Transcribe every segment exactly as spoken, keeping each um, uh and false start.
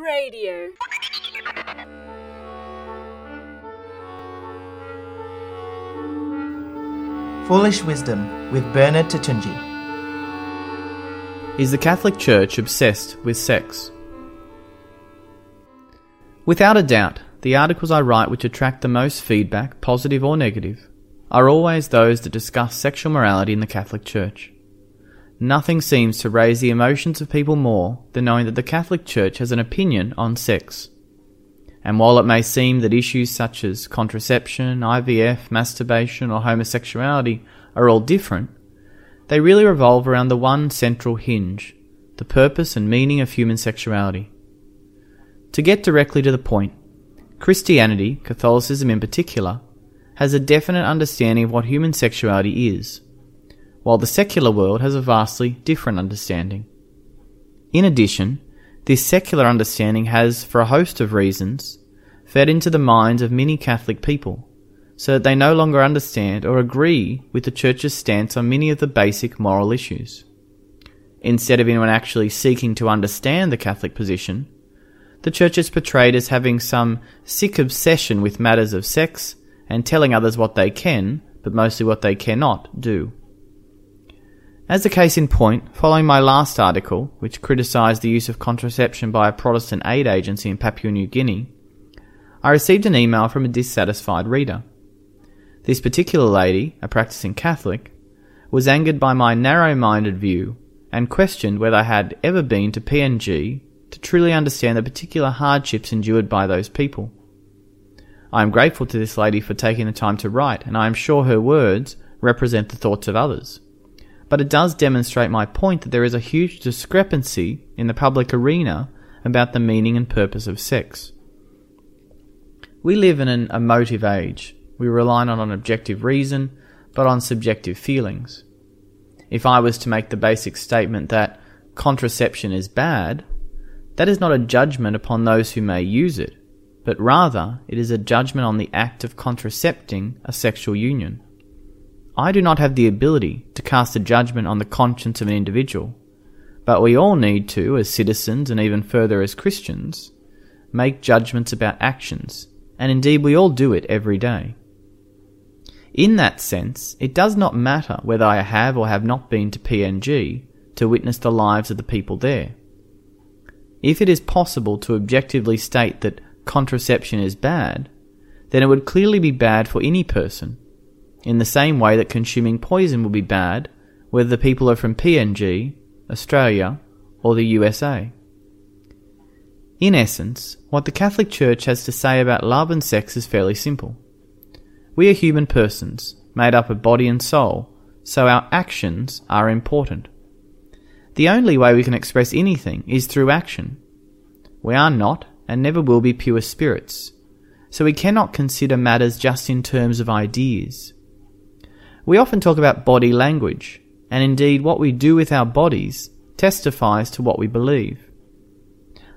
Radio. Foolish Wisdom with Bernard Tatunji. Is the Catholic Church obsessed with sex? Without a doubt, the articles I write which attract the most feedback, positive or negative, are always those that discuss sexual morality in the Catholic Church. Nothing seems to raise the emotions of people more than knowing that the Catholic Church has an opinion on sex. And while it may seem that issues such as contraception, I V F, masturbation or homosexuality are all different, they really revolve around the one central hinge, the purpose and meaning of human sexuality. To get directly to the point, Christianity, Catholicism in particular, has a definite understanding of what human sexuality is, while the secular world has a vastly different understanding. In addition, this secular understanding has, for a host of reasons, fed into the minds of many Catholic people, so that they no longer understand or agree with the Church's stance on many of the basic moral issues. Instead of anyone actually seeking to understand the Catholic position, the Church is portrayed as having some sick obsession with matters of sex and telling others what they can, but mostly what they cannot do. As a case in point, following my last article, which criticised the use of contraception by a Protestant aid agency in Papua New Guinea, I received an email from a dissatisfied reader. This particular lady, a practising Catholic, was angered by my narrow-minded view and questioned whether I had ever been to P N G to truly understand the particular hardships endured by those people. I am grateful to this lady for taking the time to write, and I am sure her words represent the thoughts of others. But it does demonstrate my point that there is a huge discrepancy in the public arena about the meaning and purpose of sex. We live in an emotive age. We rely not on objective reason, but on subjective feelings. If I was to make the basic statement that contraception is bad, that is not a judgment upon those who may use it, but rather it is a judgment on the act of contracepting a sexual union. I do not have the ability to cast a judgment on the conscience of an individual, but we all need to, as citizens and even further as Christians, make judgments about actions, and indeed we all do it every day. In that sense, it does not matter whether I have or have not been to P N G to witness the lives of the people there. If it is possible to objectively state that contraception is bad, then it would clearly be bad for any person, in the same way that consuming poison will be bad, whether the people are from P N G, Australia, or the U S A. In essence, what the Catholic Church has to say about love and sex is fairly simple. We are human persons, made up of body and soul, so our actions are important. The only way we can express anything is through action. We are not, and never will be, pure spirits, so we cannot consider matters just in terms of ideas. We often talk about body language, and indeed what we do with our bodies testifies to what we believe.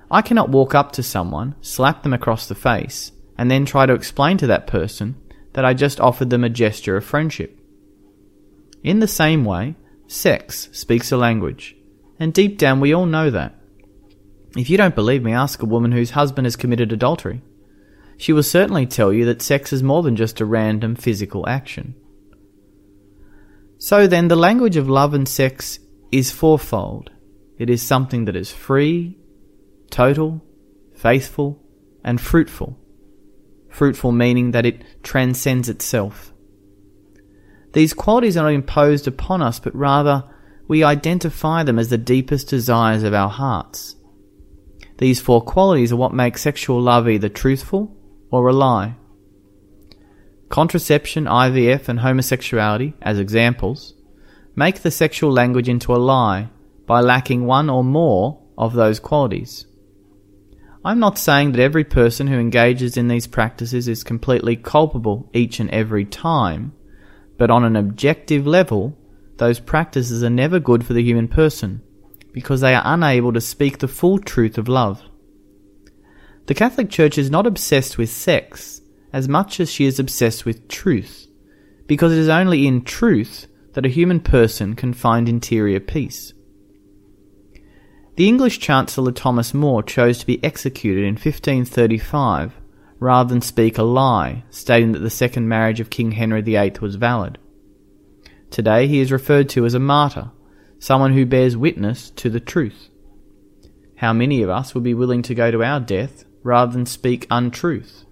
I cannot walk up to someone, slap them across the face, and then try to explain to that person that I just offered them a gesture of friendship. In the same way, sex speaks a language, and deep down we all know that. If you don't believe me, ask a woman whose husband has committed adultery. She will certainly tell you that sex is more than just a random physical action. So then, the language of love and sex is fourfold. It is something that is free, total, faithful, and fruitful. Fruitful meaning that it transcends itself. These qualities are not imposed upon us, but rather we identify them as the deepest desires of our hearts. These four qualities are what make sexual love either truthful or a lie. Contraception, I V F, and homosexuality, as examples, make the sexual language into a lie by lacking one or more of those qualities. I'm not saying that every person who engages in these practices is completely culpable each and every time, but on an objective level, those practices are never good for the human person, because they are unable to speak the full truth of love. The Catholic Church is not obsessed with sex as much as she is obsessed with truth, because it is only in truth that a human person can find interior peace. The English Chancellor Thomas More chose to be executed in fifteen thirty-five rather than speak a lie, stating that the second marriage of King Henry the eighth was valid. Today he is referred to as a martyr, someone who bears witness to the truth. How many of us would be willing to go to our death rather than speak untruth?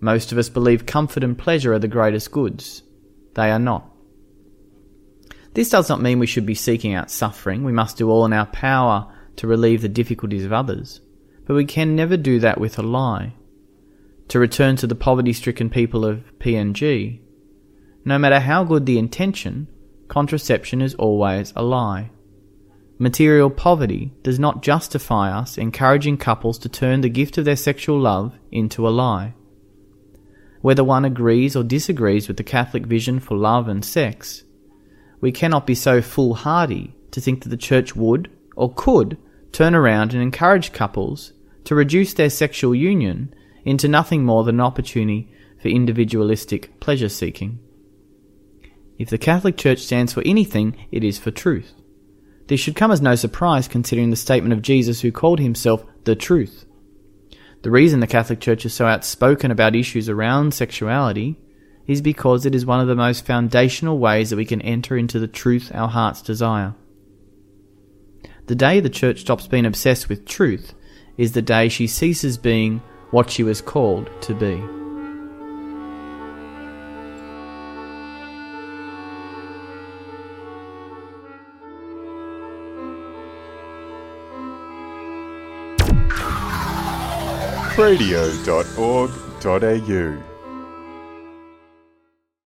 Most of us believe comfort and pleasure are the greatest goods. They are not. This does not mean we should be seeking out suffering. We must do all in our power to relieve the difficulties of others. But we can never do that with a lie. To return to the poverty-stricken people of P N G, no matter how good the intention, contraception is always a lie. Material poverty does not justify us encouraging couples to turn the gift of their sexual love into a lie. Whether one agrees or disagrees with the Catholic vision for love and sex, we cannot be so foolhardy to think that the Church would, or could, turn around and encourage couples to reduce their sexual union into nothing more than an opportunity for individualistic pleasure-seeking. If the Catholic Church stands for anything, it is for truth. This should come as no surprise considering the statement of Jesus, who called himself the truth. The reason the Catholic Church is so outspoken about issues around sexuality is because it is one of the most foundational ways that we can enter into the truth our hearts desire. The day the Church stops being obsessed with truth is the day she ceases being what she was called to be. radio dot org dot au